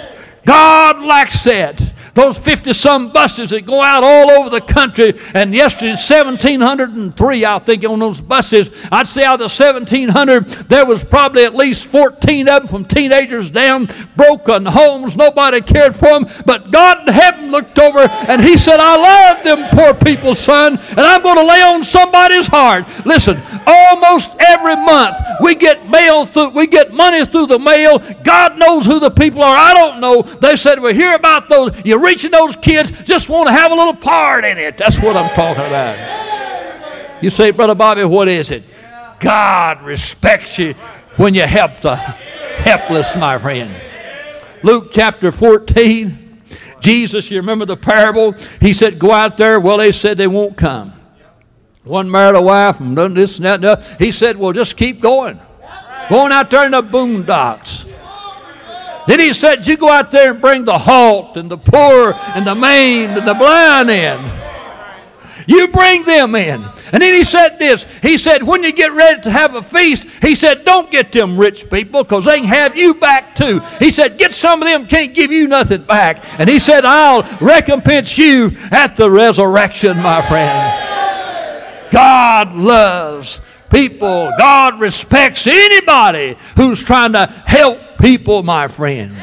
God likes that. Those fifty-some buses that go out all over the country, and yesterday, one thousand seven hundred three, I think, on those buses, I'd say out of the seventeen hundred, there was probably at least fourteen of them from teenagers down, broken homes, nobody cared for them, but God in heaven looked over, and he said, I love them poor people, son, and I'm going to lay on somebody's heart. Listen, almost every month, we get mail through, we get money through the mail. God knows who the people are. I don't know. They said, we hear about those. You reaching those kids, just want to have a little part in it. That's what I'm talking about. You say, Brother Bobby, what is it? God respects you when you help the helpless, my friend. Luke chapter fourteen, Jesus, you remember the parable? He said, go out there. Well, they said they won't come. One married a wife and done this and that and that. He said, well, just keep going. Going out there in the boondocks. Then he said, you go out there and bring the halt and the poor and the maimed and the blind in. You bring them in. And then he said this. He said, when you get ready to have a feast, he said, don't get them rich people because they can have you back too. He said, get some of them can't give you nothing back. And he said, I'll recompense you at the resurrection, my friend. God loves people. God respects anybody who's trying to help people, my friend.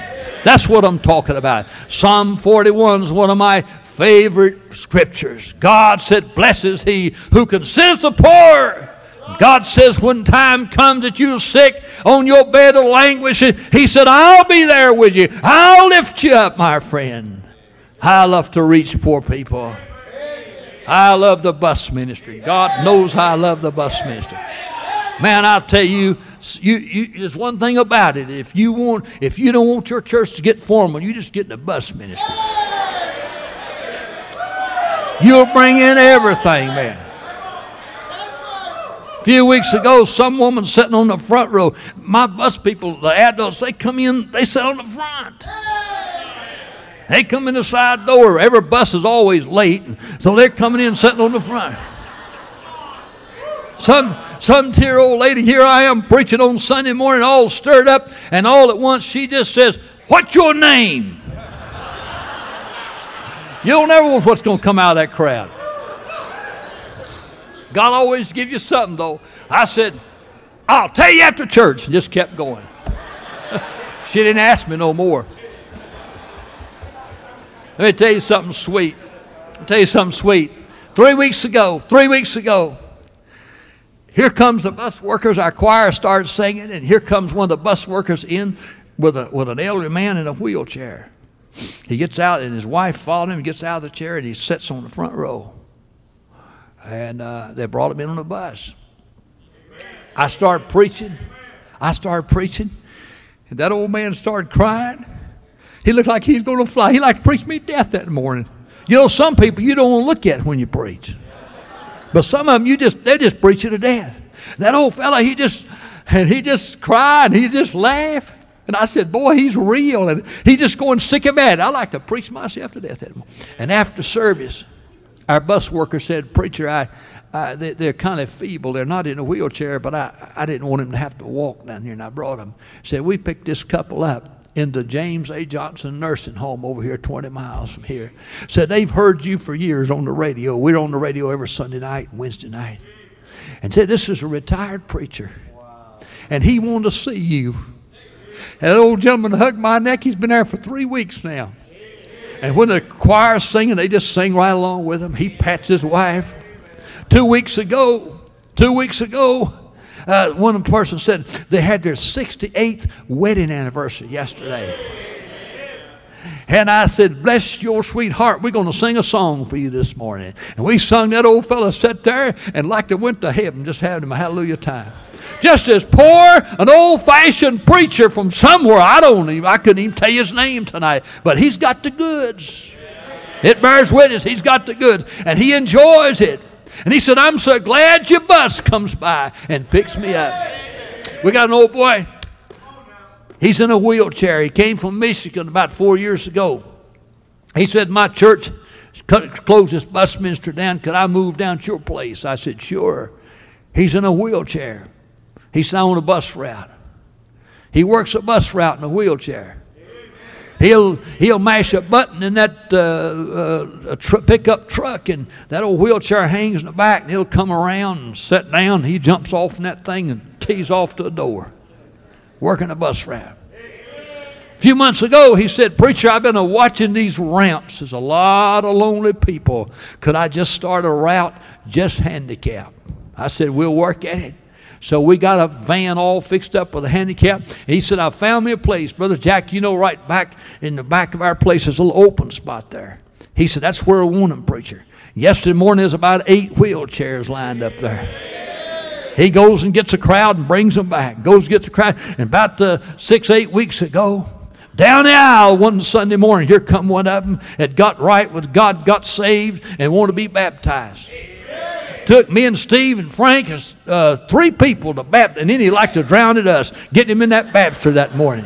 That's what I'm talking about. Psalm forty-one is one of my favorite scriptures. God said, blessed is he who considers the poor. God says, when time comes that you're sick on your bed of languish, he said, I'll be there with you. I'll lift you up, my friend. I love to reach poor people. I love the bus ministry. God knows I love the bus ministry. Man, I'll tell you, you, you, there's one thing about it. If you want, if you don't want your church to get formal, you just get in the bus ministry. You'll bring in everything, man. A few weeks ago, some woman sitting on the front row. My bus people, the adults, they come in, they sit on the front. They come in the side door. Every bus is always late, so they're coming in sitting on the front. Some some dear old lady, here I am preaching on Sunday morning, all stirred up, and all at once she just says, what's your name? You don't ever know what's going to come out of that crowd. God always gives you something, though. I said, I'll tell you after church, and just kept going. She didn't ask me no more. Let me tell you something sweet. Let me tell you something sweet. Three weeks ago, three weeks ago, here comes the bus workers. Our choir starts singing, and here comes one of the bus workers in with a with an elderly man in a wheelchair. He gets out, and his wife followed him. He gets out of the chair, and he sits on the front row. And uh, they brought him in on the bus. I started preaching. I started preaching, and that old man started crying. He looked like he's going to fly. He liked to preach me to death that morning. You know, some people you don't want to look at when you preach. But some of them, you just, they just preach you to death. That old fella, he just, and he just cried, and he just laughed. And I said, boy, he's real. And he's just going sick and mad. I like to preach myself to death. And after service, our bus worker said, preacher, I, I they, they're kind of feeble. They're not in a wheelchair, but I, I didn't want him to have to walk down here. And I brought him. He said, we picked this couple up in the James A. Johnson nursing home over here twenty miles from here. Said they've heard you for years on the radio. We're on the radio every Sunday night and Wednesday night. And said this is a retired preacher. Wow. And he wanted to see you. And that old gentleman hugged my neck. He's been there for three weeks now. And when the choir's singing, they just sing right along with him. He pats his wife. Two weeks ago, two weeks ago, Uh, one person said they had their sixty-eighth wedding anniversary yesterday. And I said, bless your sweetheart. We're going to sing a song for you this morning. And we sung. That old fella sat there and like they went to heaven just having a hallelujah time. Just as poor, an old-fashioned preacher from somewhere. I don't even, I couldn't even tell you his name tonight. But he's got the goods. It bears witness. He's got the goods. And he enjoys it. And he said, I'm so glad your bus comes by and picks me up. We got an old boy. He's in a wheelchair. He came from Michigan about four years ago. He said, my church closed this bus ministry down. Could I move down to your place? I said, sure. He's in a wheelchair. He's not on a bus route. He works a bus route in a wheelchair. He'll, he'll mash a button in that uh, uh, tr- pickup truck, and that old wheelchair hangs in the back, and he'll come around and sit down. He jumps off in that thing and tees off to the door, working a bus route. A few months ago, he said, preacher, I've been uh, watching these ramps. There's a lot of lonely people. Could I just start a route just handicapped? I said, we'll work at it. So we got a van all fixed up with a handicap. He said, I found me a place. Brother Jack, you know, right back in the back of our place, there's a little open spot there. He said, that's where I want him, preacher. Yesterday morning, there's about eight wheelchairs lined up there. He goes and gets a crowd and brings them back. Goes and gets a crowd. And about uh, six, eight weeks ago, down the aisle one Sunday morning, here come one of them that got right with God, got saved, and wanted to be baptized. Took me and Steve and Frank and uh, three people to baptize, and then he liked to drown at us, getting him in that baptistry that morning.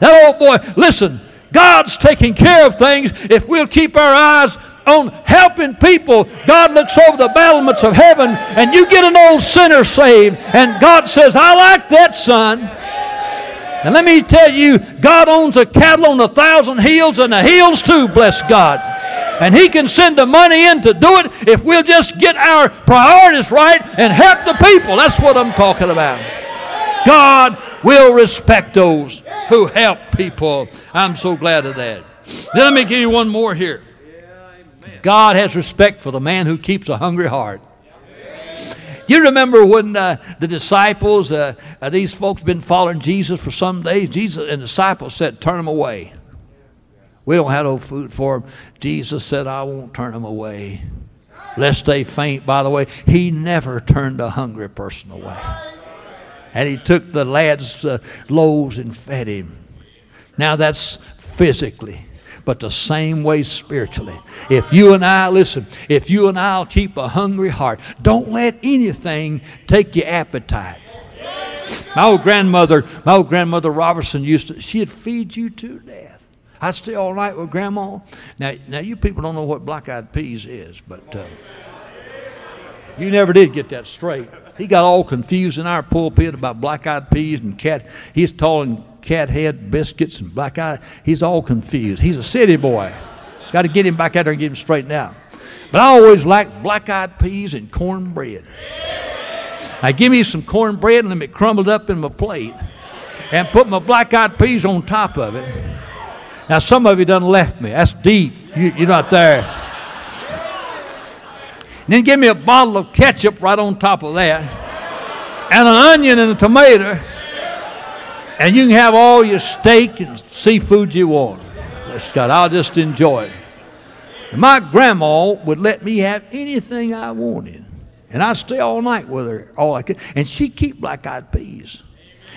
That old boy, listen, God's taking care of things. If we'll keep our eyes on helping people, God looks over the battlements of heaven, and you get an old sinner saved, and God says, I like that son. And let me tell you, God owns the cattle on a thousand hills, and the hills too, bless God. And he can send the money in to do it if we'll just get our priorities right and help the people. That's what I'm talking about. God will respect those who help people. I'm so glad of that. Then let me give you one more here. God has respect for the man who keeps a hungry heart. You remember when uh, the disciples, uh, uh, these folks been following Jesus for some days. Jesus and the disciples said, turn them away. We don't have no food for them. Jesus said, I won't turn them away, lest they faint. By the way, he never turned a hungry person away. And he took the lad's uh, loaves and fed him. Now that's physically, but the same way spiritually. If you and I, listen, if you and I will keep a hungry heart, don't let anything take your appetite. My old grandmother, my old grandmother Robertson used to, she'd feed you to death. I'd stay all night with Grandma. Now, now you people don't know what black-eyed peas is, but uh, you never did get that straight. He got all confused in our pulpit about black-eyed peas and cat. He's calling cat head biscuits and black-eyed. He's all confused. He's a city boy. Got to get him back out there and get him straightened out. But I always liked black-eyed peas and cornbread. Now, give me some cornbread and let me crumble it up in my plate and put my black-eyed peas on top of it. Now, some of you done left me. That's deep. You, you're not there. And then give me a bottle of ketchup right on top of that, and an onion and a tomato, and you can have all your steak and seafood you want. Bless God, I'll just enjoy it. And my grandma would let me have anything I wanted, and I'd stay all night with her, all I could. And she'd keep black-eyed peas.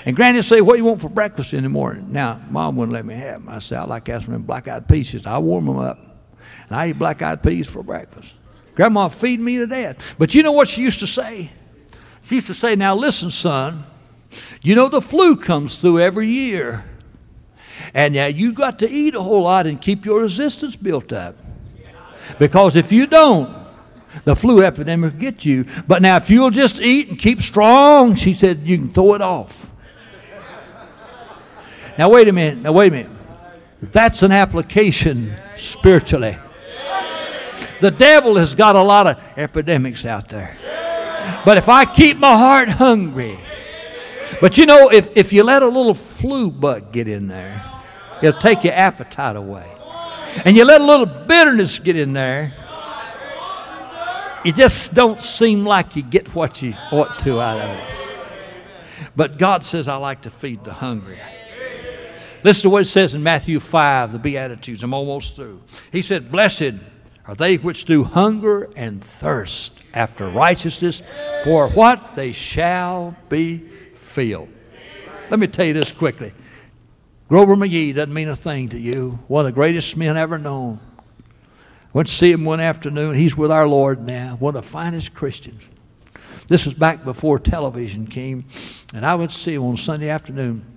And Granny say, what do you want for breakfast in the morning? Now, Mom wouldn't let me have them. I said, I like asking them black-eyed peas. She said, I warm them up. And I eat black-eyed peas for breakfast. Grandma feed me to death. But you know what she used to say? She used to say, now listen, son, you know the flu comes through every year. And now you got to eat a whole lot and keep your resistance built up. Because if you don't, the flu epidemic will get you. But now if you'll just eat and keep strong, she said, you can throw it off. Now, wait a minute. Now, wait a minute. That's an application spiritually. The devil has got a lot of epidemics out there. But if I keep my heart hungry. But you know, if, if you let a little flu bug get in there, it'll take your appetite away. And you let a little bitterness get in there, you just don't seem like you get what you ought to out of it. But God says, I like to feed the hungry. Listen to what it says in Matthew five, the Beatitudes. I'm almost through. He said, blessed are they which do hunger and thirst after righteousness, for what they shall be filled. Let me tell you this quickly. Grover McGee doesn't mean a thing to you. One of the greatest men ever known. Went to see him one afternoon. He's with our Lord now. One of the finest Christians. This was back before television came. And I went to see him on Sunday afternoon.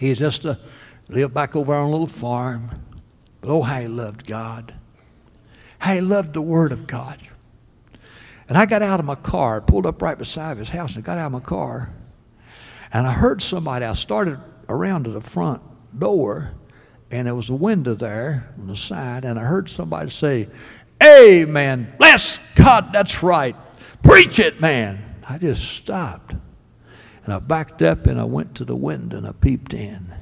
He just uh, lived back over on a little farm. But oh, how he loved God. How he loved the Word of God. And I got out of my car, pulled up right beside his house, and got out of my car. And I heard somebody. I started around to the front door, and there was a window there on the side, and I heard somebody say, "Amen. Bless God, that's right. Preach it, man." I just stopped. And I backed up, and I went to the window, and I peeped in.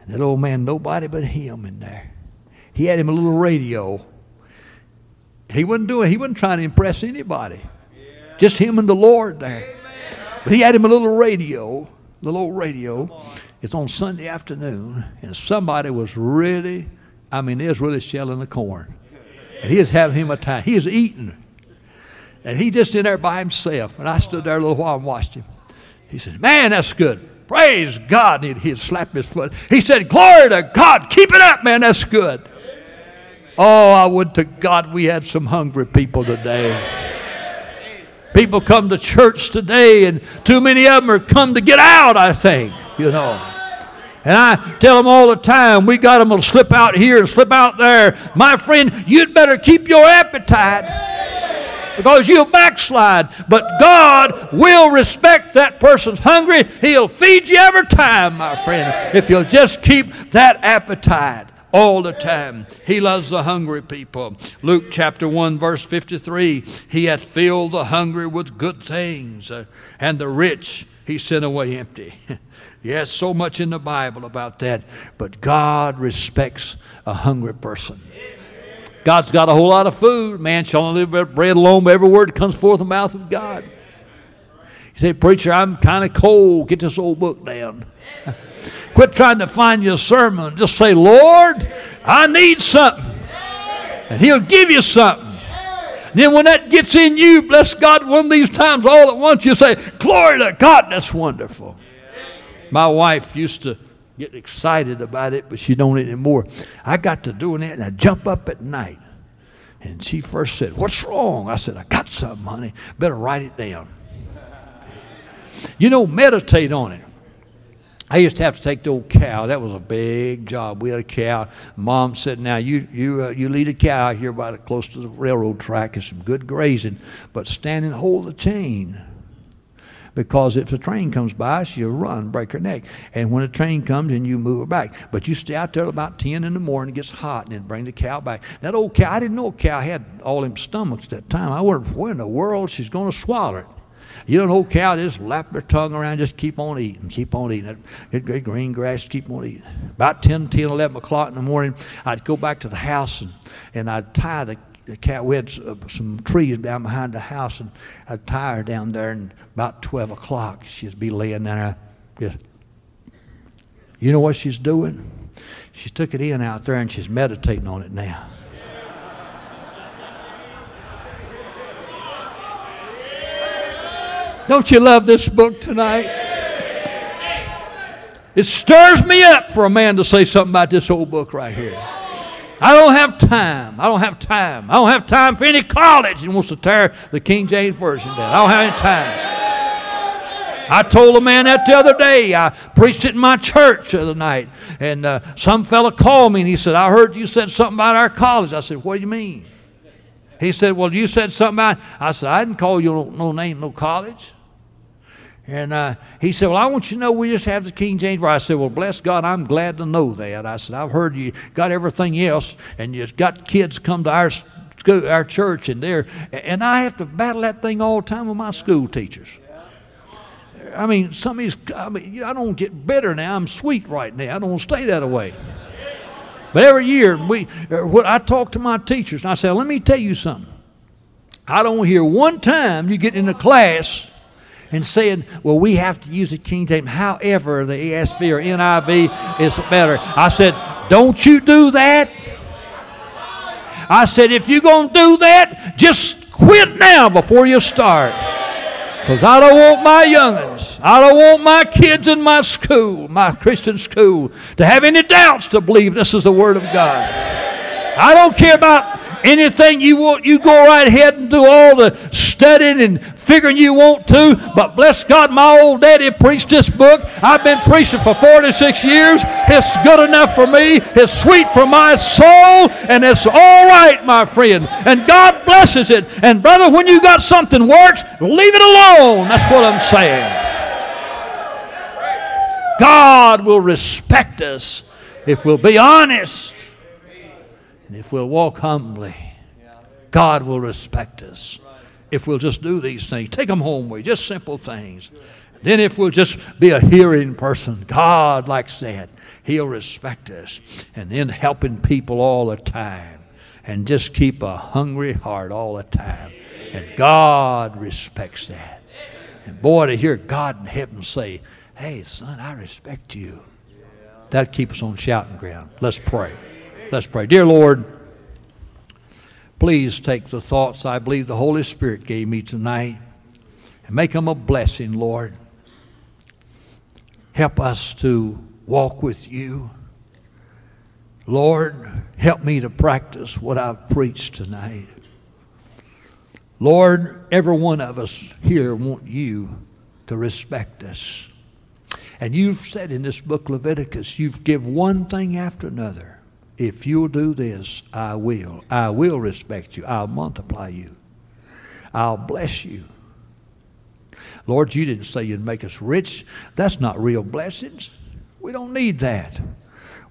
And that old man, nobody but him in there. He had him a little radio. He wasn't doing, he wasn't trying to impress anybody. Yeah. Just him and the Lord there. Amen. But he had him a little radio, little old radio. On. It's on Sunday afternoon, and somebody was really, I mean, they was really shelling the corn. And he was having him a time. He was eating. And he just in there by himself. And I stood there a little while and watched him. He said, "Man, that's good. Praise God." And he'd slap his foot. He said, "Glory to God. Keep it up, man. That's good." Amen. Oh, I would to God we had some hungry people today. Amen. People come to church today, and too many of them are come to get out, I think, you know. And I tell them all the time, we got them to slip out here and slip out there. My friend, you'd better keep your appetite. Because you'll backslide. But God will respect that person's hungry. He'll feed you every time, my friend, if you'll just keep that appetite all the time. He loves the hungry people. Luke chapter one, verse fifty-three, "He hath filled the hungry with good things, and the rich he sent away empty." Yes, so much in the Bible about that. But God respects a hungry person. God's got a whole lot of food. Man shall only live by bread alone, but every word comes forth the mouth of God. You say, "Preacher, I'm kind of cold. Get this old book down." Quit trying to find you a sermon. Just say, "Lord, I need something." And He'll give you something. And then when that gets in you, bless God, one of these times all at once, you say, "Glory to God, that's wonderful." My wife used to get excited about it, but she don't anymore. I got to doing that, and I jump up at night. And she first said, "What's wrong?" I said, "I got something, honey. Better write it down." You know, meditate on it. I used to have to take the old cow. That was a big job. We had a cow. Mom said, "Now you you uh, you lead a cow here by the, close to the railroad track. It's some good grazing, but stand and hold the chain." Because if a train comes by, she'll run, break her neck. And when a train comes, and you move her back. But you stay out there till about ten in the morning, it gets hot, and then bring the cow back. That old cow, I didn't know a cow had all them stomachs at that time. I wondered, where in the world she's going to swallow it? You know, an old cow just lapped her tongue around, just keep on eating, keep on eating. That great green grass, keep on eating. About ten, ten, eleven o'clock in the morning, I'd go back to the house, and, and I'd tie the The cow, we had some trees down behind the house, and I'd tie her down there, and about twelve o'clock she'd be laying there. Just, you know what she's doing? She took it in out there, and she's meditating on it now. Don't you love this book tonight? It stirs me up for a man to say something about this old book right here. I don't have time. I don't have time. I don't have time for any college that wants to tear the King James Version down. I don't have any time. I told a man that the other day. I preached it in my church the other night. And uh, some fella called me, and he said, "I heard you said something about our college." I said, "What do you mean?" He said, "Well, you said something about it." I said, "I didn't call you no, no name, no college." And uh, he said, "Well, I want you to know we just have the King James Version." I said, "Well, bless God, I'm glad to know that." I said, "I've heard you got everything else, and you've got kids come to our school, our church, and they're, and I have to battle that thing all the time with my school teachers. I mean, some of these, I mean, I don't get bitter now. I'm sweet right now. I don't want to stay that way. But every year, we, I talk to my teachers, and I say, let me tell you something. I don't hear one time you get in a class and saying, well, we have to use the King James. However, the E S V or N I V is better." I said, "Don't you do that." I said, "If you're going to do that, just quit now before you start. Because I don't want my young'uns, I don't want my kids in my school, my Christian school, to have any doubts to believe this is the Word of God. I don't care about anything you want. You go right ahead and do all the studying and figuring you want to. But bless God, my old daddy preached this book. I've been preaching for forty-six years. It's good enough for me. It's sweet for my soul. And it's all right, my friend. And God blesses it. And brother, when you got something works, leave it alone. That's what I'm saying. God will respect us if we'll be honest and if we'll walk humbly. God will respect us if we'll just do these things. Take them home with you, just simple things. Then if we'll just be a hearing person, God likes that. He'll respect us. And then helping people all the time and just keep a hungry heart all the time. And God respects that. And boy, to hear God in heaven say, "Hey, son, I respect you." That keeps us on shouting ground. Let's pray. Let's pray. Dear Lord, please take the thoughts I believe the Holy Spirit gave me tonight and make them a blessing, Lord. Help us to walk with you. Lord, help me to practice what I've preached tonight. Lord, every one of us here want you to respect us. And you've said in this book, Leviticus, you've given one thing after another. If you'll do this, I will. I will respect you. I'll multiply you. I'll bless you. Lord, you didn't say you'd make us rich. That's not real blessings. We don't need that.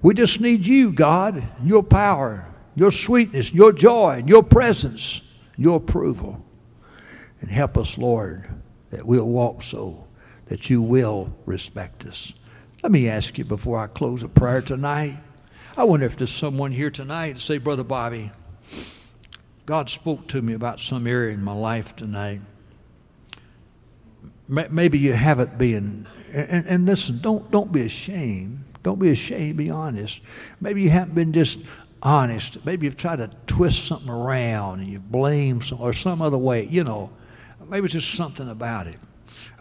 We just need you, God, your power, your sweetness, your joy, your presence, your approval. And help us, Lord, that we'll walk so that you will respect us. Let me ask you before I close a prayer tonight. I wonder if there's someone here tonight and say, "Brother Bobby, God spoke to me about some area in my life tonight." Maybe you haven't been, and, and listen, don't, don't be ashamed. Don't be ashamed, be honest. Maybe you haven't been just honest. Maybe you've tried to twist something around and you blame some, or some other way, you know. Maybe it's just something about it.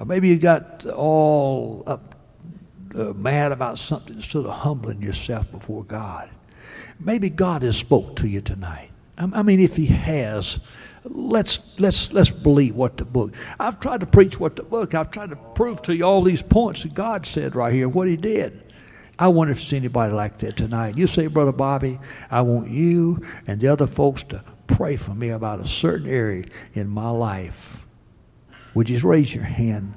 Or maybe you got all up, uh, mad about something instead of humbling yourself before God. Maybe God has spoke to you tonight. I, I mean, if He has, let's let's let's believe what the book. I've tried to preach what the book. I've tried to prove to you all these points that God said right here, what He did. I wonder if there's anybody like that tonight. You say, "Brother Bobby, I want you and the other folks to pray for me about a certain area in my life." Would you raise your hand?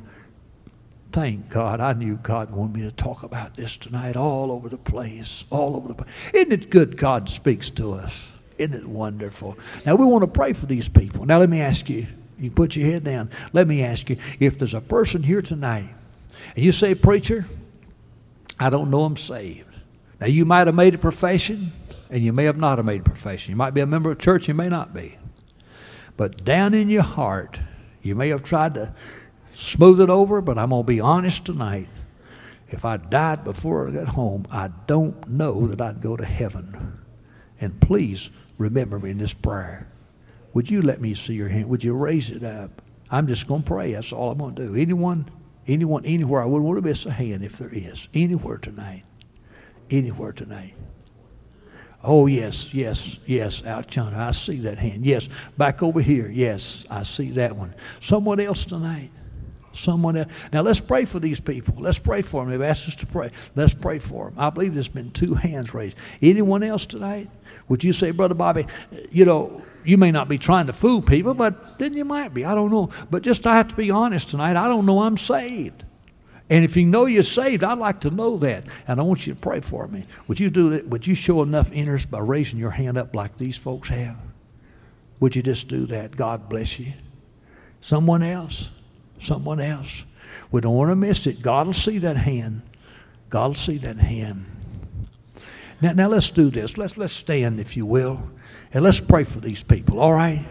Thank God. I knew God wanted me to talk about this tonight all over the place, all over the place. Isn't it good God speaks to us? Isn't it wonderful? Now, we want to pray for these people. Now, let me ask you. You put your head down. Let me ask you, if there's a person here tonight, and you say, "Preacher, I don't know I'm saved." Now, you might have made a profession, and you may have not have made a profession. You might be a member of church, you may not be. But down in your heart, you may have tried to smooth it over, but I'm going to be honest tonight. If I died before I got home, I don't know that I'd go to heaven. And please remember me in this prayer. Would you let me see your hand? Would you raise it up? I'm just going to pray. That's all I'm going to do. Anyone, anyone, anywhere. I wouldn't want to miss a hand if there is. Anywhere tonight. Anywhere tonight. Oh, yes, yes, yes, out yonder. I see that hand. Yes, back over here. Yes, I see that one. Someone else tonight. Someone else. Now, let's pray for these people. Let's pray for them. They've asked us to pray. Let's pray for them. I believe there's been two hands raised. Anyone else tonight? Would you say, "Brother Bobby, you know, you may not be trying to fool people, but then you might be. I don't know. But just I have to be honest tonight. I don't know I'm saved. And if you know you're saved, I'd like to know that. And I want you to pray for me." Would you do that? Would you show enough interest by raising your hand up like these folks have? Would you just do that? God bless you. Someone else. Someone else. We don't want to miss it. God will see that hand. God will see that hand. Now, now let's do this. Let's, let's stand, if you will. And let's pray for these people, all right?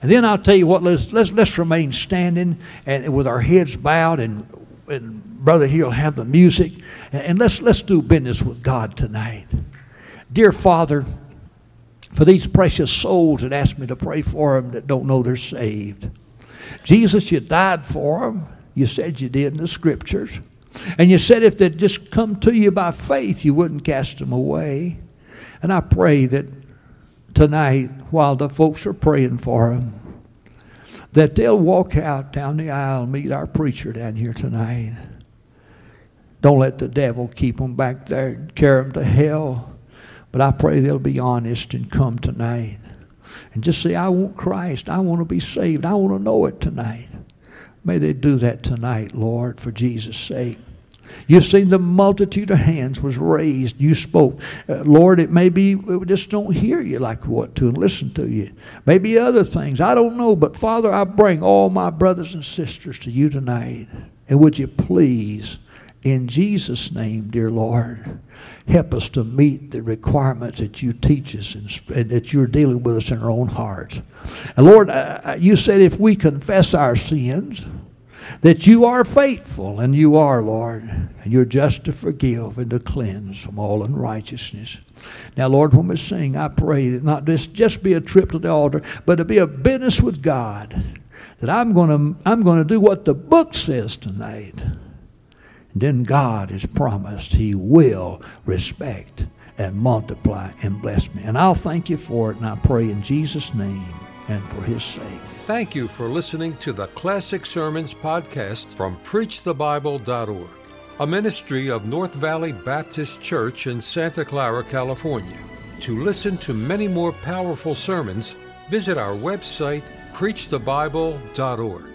And then I'll tell you what, let's, let's, let's remain standing and with our heads bowed, and And brother, he'll have the music. And let's let's do business with God tonight. Dear Father, for these precious souls that asked me to pray for them that don't know they're saved. Jesus, you died for them. You said you did in the scriptures. And you said if they'd just come to you by faith, you wouldn't cast them away. And I pray that tonight while the folks are praying for them, that they'll walk out down the aisle and meet our preacher down here tonight. Don't let the devil keep them back there and carry them to hell. But I pray they'll be honest and come tonight and just say, I want Christ. I want to be saved. I want to know it tonight. May they do that tonight, Lord, for Jesus' sake. You've seen the multitude of hands was raised. You spoke. Uh, Lord, it may be we just don't hear you like we ought to and listen to you. Maybe other things. I don't know. But, Father, I bring all my brothers and sisters to you tonight. And would you please, in Jesus' name, dear Lord, help us to meet the requirements that you teach us and, and that you're dealing with us in our own hearts. And, Lord, uh, you said if we confess our sins, that you are faithful, and you are, Lord, and you're just to forgive and to cleanse from all unrighteousness. Now, Lord, when we sing, I pray that not this just be a trip to the altar, but to be a business with God, that I'm going to I'm going to do what the book says tonight. And then God has promised he will respect and multiply and bless me. And I'll thank you for it, and I pray in Jesus' name and for his sake. Thank you for listening to the Classic Sermons podcast from Preach The Bible dot org, a ministry of North Valley Baptist Church in Santa Clara, California. To listen to many more powerful sermons, visit our website, Preach The Bible dot org.